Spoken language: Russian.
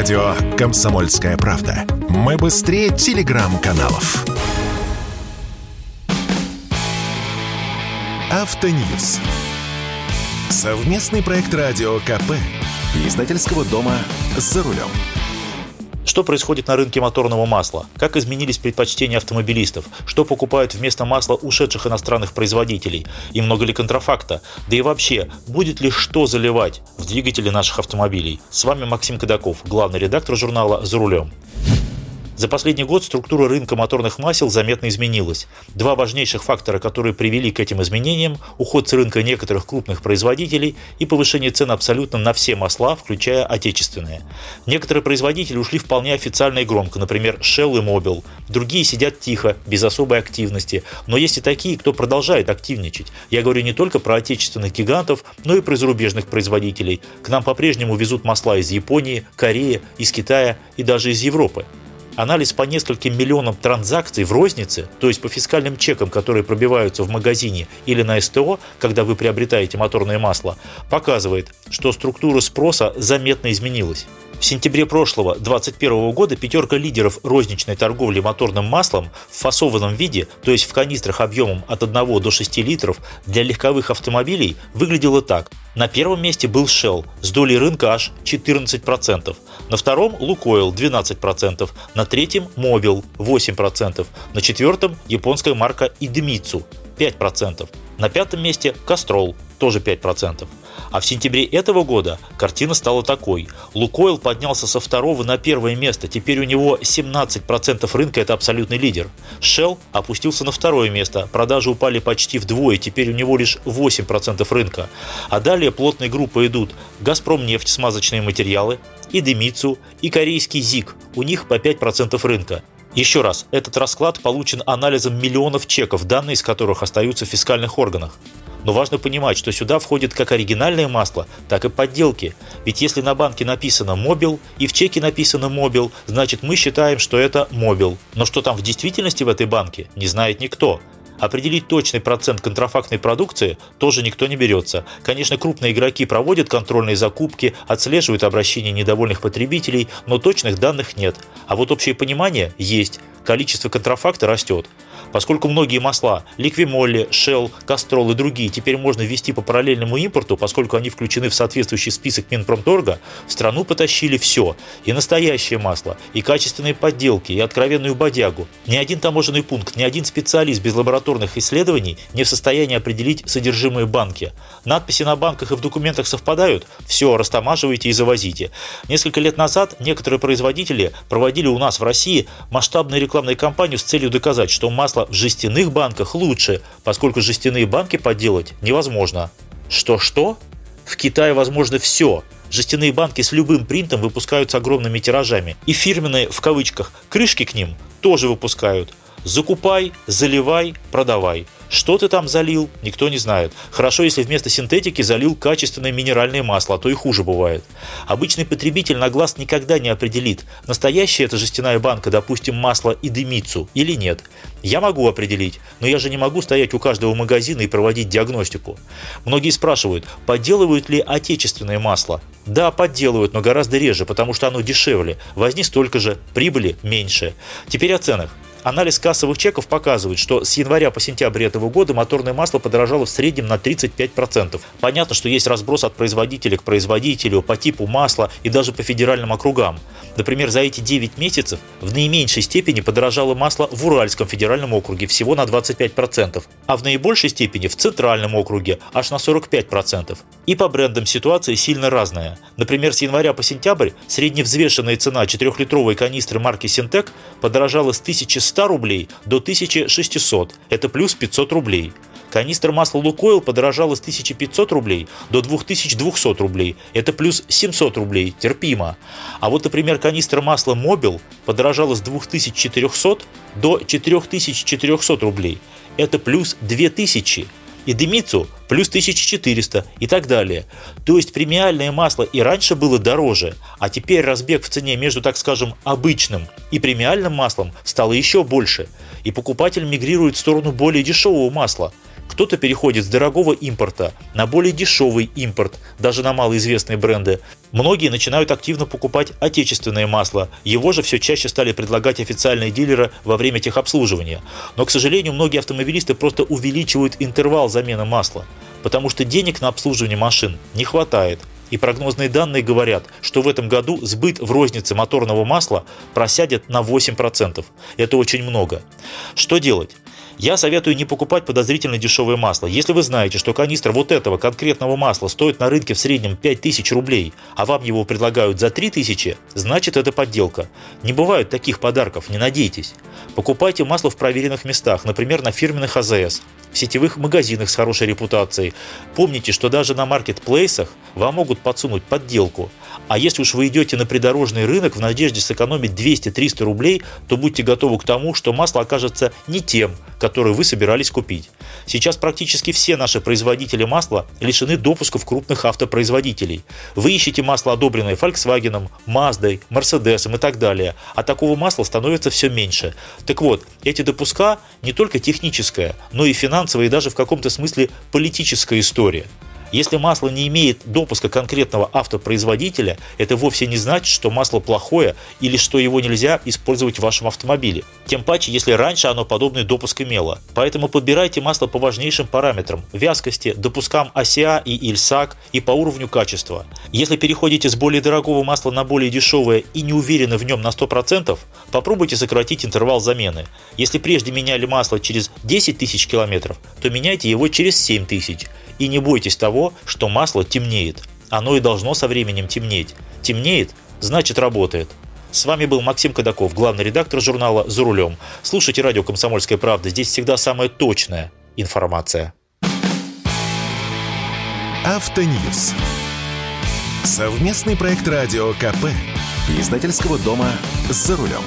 Радио «Комсомольская правда». Мы быстрее телеграм-каналов. Автоньюз. Совместный проект радио КП и издательского дома «За рулем». Что происходит на рынке моторного масла? Как изменились предпочтения автомобилистов? Что покупают вместо масла ушедших иностранных производителей? И много ли контрафакта? Да и вообще, будет ли что заливать в двигатели наших автомобилей? С вами Максим Кадаков, главный редактор журнала «За рулем». За последний год структура рынка моторных масел заметно изменилась. Два важнейших фактора, которые привели к этим изменениям – уход с рынка некоторых крупных производителей и повышение цен абсолютно на все масла, включая отечественные. Некоторые производители ушли вполне официально и громко, например, Shell и Mobil. Другие сидят тихо, без особой активности. Но есть и такие, кто продолжает активничать. Я говорю не только про отечественных гигантов, но и про зарубежных производителей. К нам по-прежнему везут масла из Японии, Кореи, из Китая и даже из Европы. Анализ по нескольким миллионам транзакций в рознице, то есть по фискальным чекам, которые пробиваются в магазине или на СТО, когда вы приобретаете моторное масло, показывает, что структура спроса заметно изменилась. В сентябре прошлого, 2021 года, пятерка лидеров розничной торговли моторным маслом в фасованном виде, то есть в канистрах объемом от 1 до 6 литров, для легковых автомобилей выглядела так. На первом месте был Shell с долей рынка аж 14%, на втором Lukoil 12%, на третьем Mobil 8%, на четвертом японская марка Idemitsu 5%, на пятом месте Castrol тоже 5%. А в сентябре этого года картина стала такой. Lukoil поднялся со второго на первое место, теперь у него 17% рынка, это абсолютный лидер. Shell опустился на второе место, продажи упали почти вдвое, теперь у него лишь 8% рынка. А далее плотной группой идут «Газпромнефть», «Смазочные материалы», «Idemitsu» и корейский ZIC, у них по 5% рынка. Еще раз, этот расклад получен анализом миллионов чеков, данные из которых остаются в фискальных органах. Но важно понимать, что сюда входит как оригинальное масло, так и подделки. Ведь если на банке написано «Mobil» и в чеке написано «Mobil», значит мы считаем, что это «Mobil». Но что там в действительности в этой банке, не знает никто. Определить точный процент контрафактной продукции тоже никто не берется. Конечно, крупные игроки проводят контрольные закупки, отслеживают обращения недовольных потребителей, но точных данных нет. А вот общее понимание есть. Количество контрафакта растет. Поскольку многие масла – Liqui Moly, Shell, Castrol и другие – теперь можно ввести по параллельному импорту, поскольку они включены в соответствующий список Минпромторга, в страну потащили все – и настоящее масло, и качественные подделки, и откровенную бодягу. Ни один таможенный пункт, ни один специалист без лабораторных исследований не в состоянии определить содержимое банки. Надписи на банках и в документах совпадают – все, растамаживайте и завозите. Несколько лет назад некоторые производители проводили у нас в России масштабные рекламную кампанию с целью доказать, что масло в жестяных банках лучше, поскольку жестяные банки подделать невозможно. Что-что? В Китае возможно все. Жестяные банки с любым принтом выпускаются огромными тиражами. И фирменные, в кавычках, крышки к ним тоже выпускают. Закупай, заливай, продавай. Что ты там залил, никто не знает. Хорошо, если вместо синтетики залил качественное минеральное масло, а то и хуже бывает. Обычный потребитель на глаз никогда не определит, настоящая это жестяная банка, допустим, масла Idemitsu или нет. Я могу определить, но я же не могу стоять у каждого магазина и проводить диагностику. Многие спрашивают, подделывают ли отечественное масло. Да, подделывают, но гораздо реже, потому что оно дешевле, возни столько же, прибыли меньше. Теперь о ценах. Анализ кассовых чеков показывает, что с января по сентябрь этого года моторное масло подорожало в среднем на 35%. Понятно, что есть разброс от производителя к производителю, по типу масла и даже по федеральным округам. Например, за эти 9 месяцев в наименьшей степени подорожало масло в Уральском федеральном округе всего на 25%, а в наибольшей степени в Центральном округе аж на 45%. И по брендам ситуация сильно разная. Например, с января по сентябрь средневзвешенная цена 4-литровой канистры марки Sintec подорожала с 1100 рублей до 1600, это плюс 500 рублей. Канистра масла Lukoil подорожала с 1500 рублей до 2200 рублей, это плюс 700 рублей, терпимо. А вот, например, канистра масла Mobil подорожала с 2400 до 4400 рублей, это плюс 2000. Idemitsu плюс 1400 и так далее. То есть премиальное масло и раньше было дороже, а теперь разбег в цене между, так скажем, обычным и премиальным маслом стало еще больше, и покупатель мигрирует в сторону более дешевого масла. Кто-то переходит с дорогого импорта на более дешевый импорт, даже на малоизвестные бренды. Многие начинают активно покупать отечественное масло, его же все чаще стали предлагать официальные дилеры во время техобслуживания. Но, к сожалению, многие автомобилисты просто увеличивают интервал замены масла, потому что денег на обслуживание машин не хватает. И прогнозные данные говорят, что в этом году сбыт в рознице моторного масла просядет на 8%. Это очень много. Что делать? Я советую не покупать подозрительно дешевое масло. Если вы знаете, что канистра вот этого конкретного масла стоит на рынке в среднем 5000 рублей, а вам его предлагают за 3000, значит это подделка. Не бывает таких подарков, не надейтесь. Покупайте масло в проверенных местах, например, на фирменных АЗС, в сетевых магазинах с хорошей репутацией. Помните, что даже на маркетплейсах вам могут подсунуть подделку. А если уж вы идете на придорожный рынок в надежде сэкономить 200-300 рублей, то будьте готовы к тому, что масло окажется не тем, которые вы собирались купить. Сейчас практически все наши производители масла лишены допусков крупных автопроизводителей. Вы ищете масло, одобренное Volkswagen, Mazda, Mercedes и так далее, а такого масла становится все меньше. Так вот, эти допуска не только техническая, но и финансовая, и даже в каком-то смысле политическая история. Если масло не имеет допуска конкретного автопроизводителя, это вовсе не значит, что масло плохое или что его нельзя использовать в вашем автомобиле. Тем паче, если раньше оно подобный допуск имело. Поэтому подбирайте масло по важнейшим параметрам – вязкости, допускам ACEA и ILSAC и по уровню качества. Если переходите с более дорогого масла на более дешевое и не уверены в нем на 100%, попробуйте сократить интервал замены. Если прежде меняли масло через 10 тысяч километров, то меняйте его через 7 тысяч. И не бойтесь того, что масло темнеет. Оно и должно со временем темнеть. Темнеет – значит работает. С вами был Максим Кадаков, главный редактор журнала «За рулем». Слушайте радио «Комсомольская правда». Здесь всегда самая точная информация. Автоньюз. Совместный проект радио КП. Издательского дома «За рулем».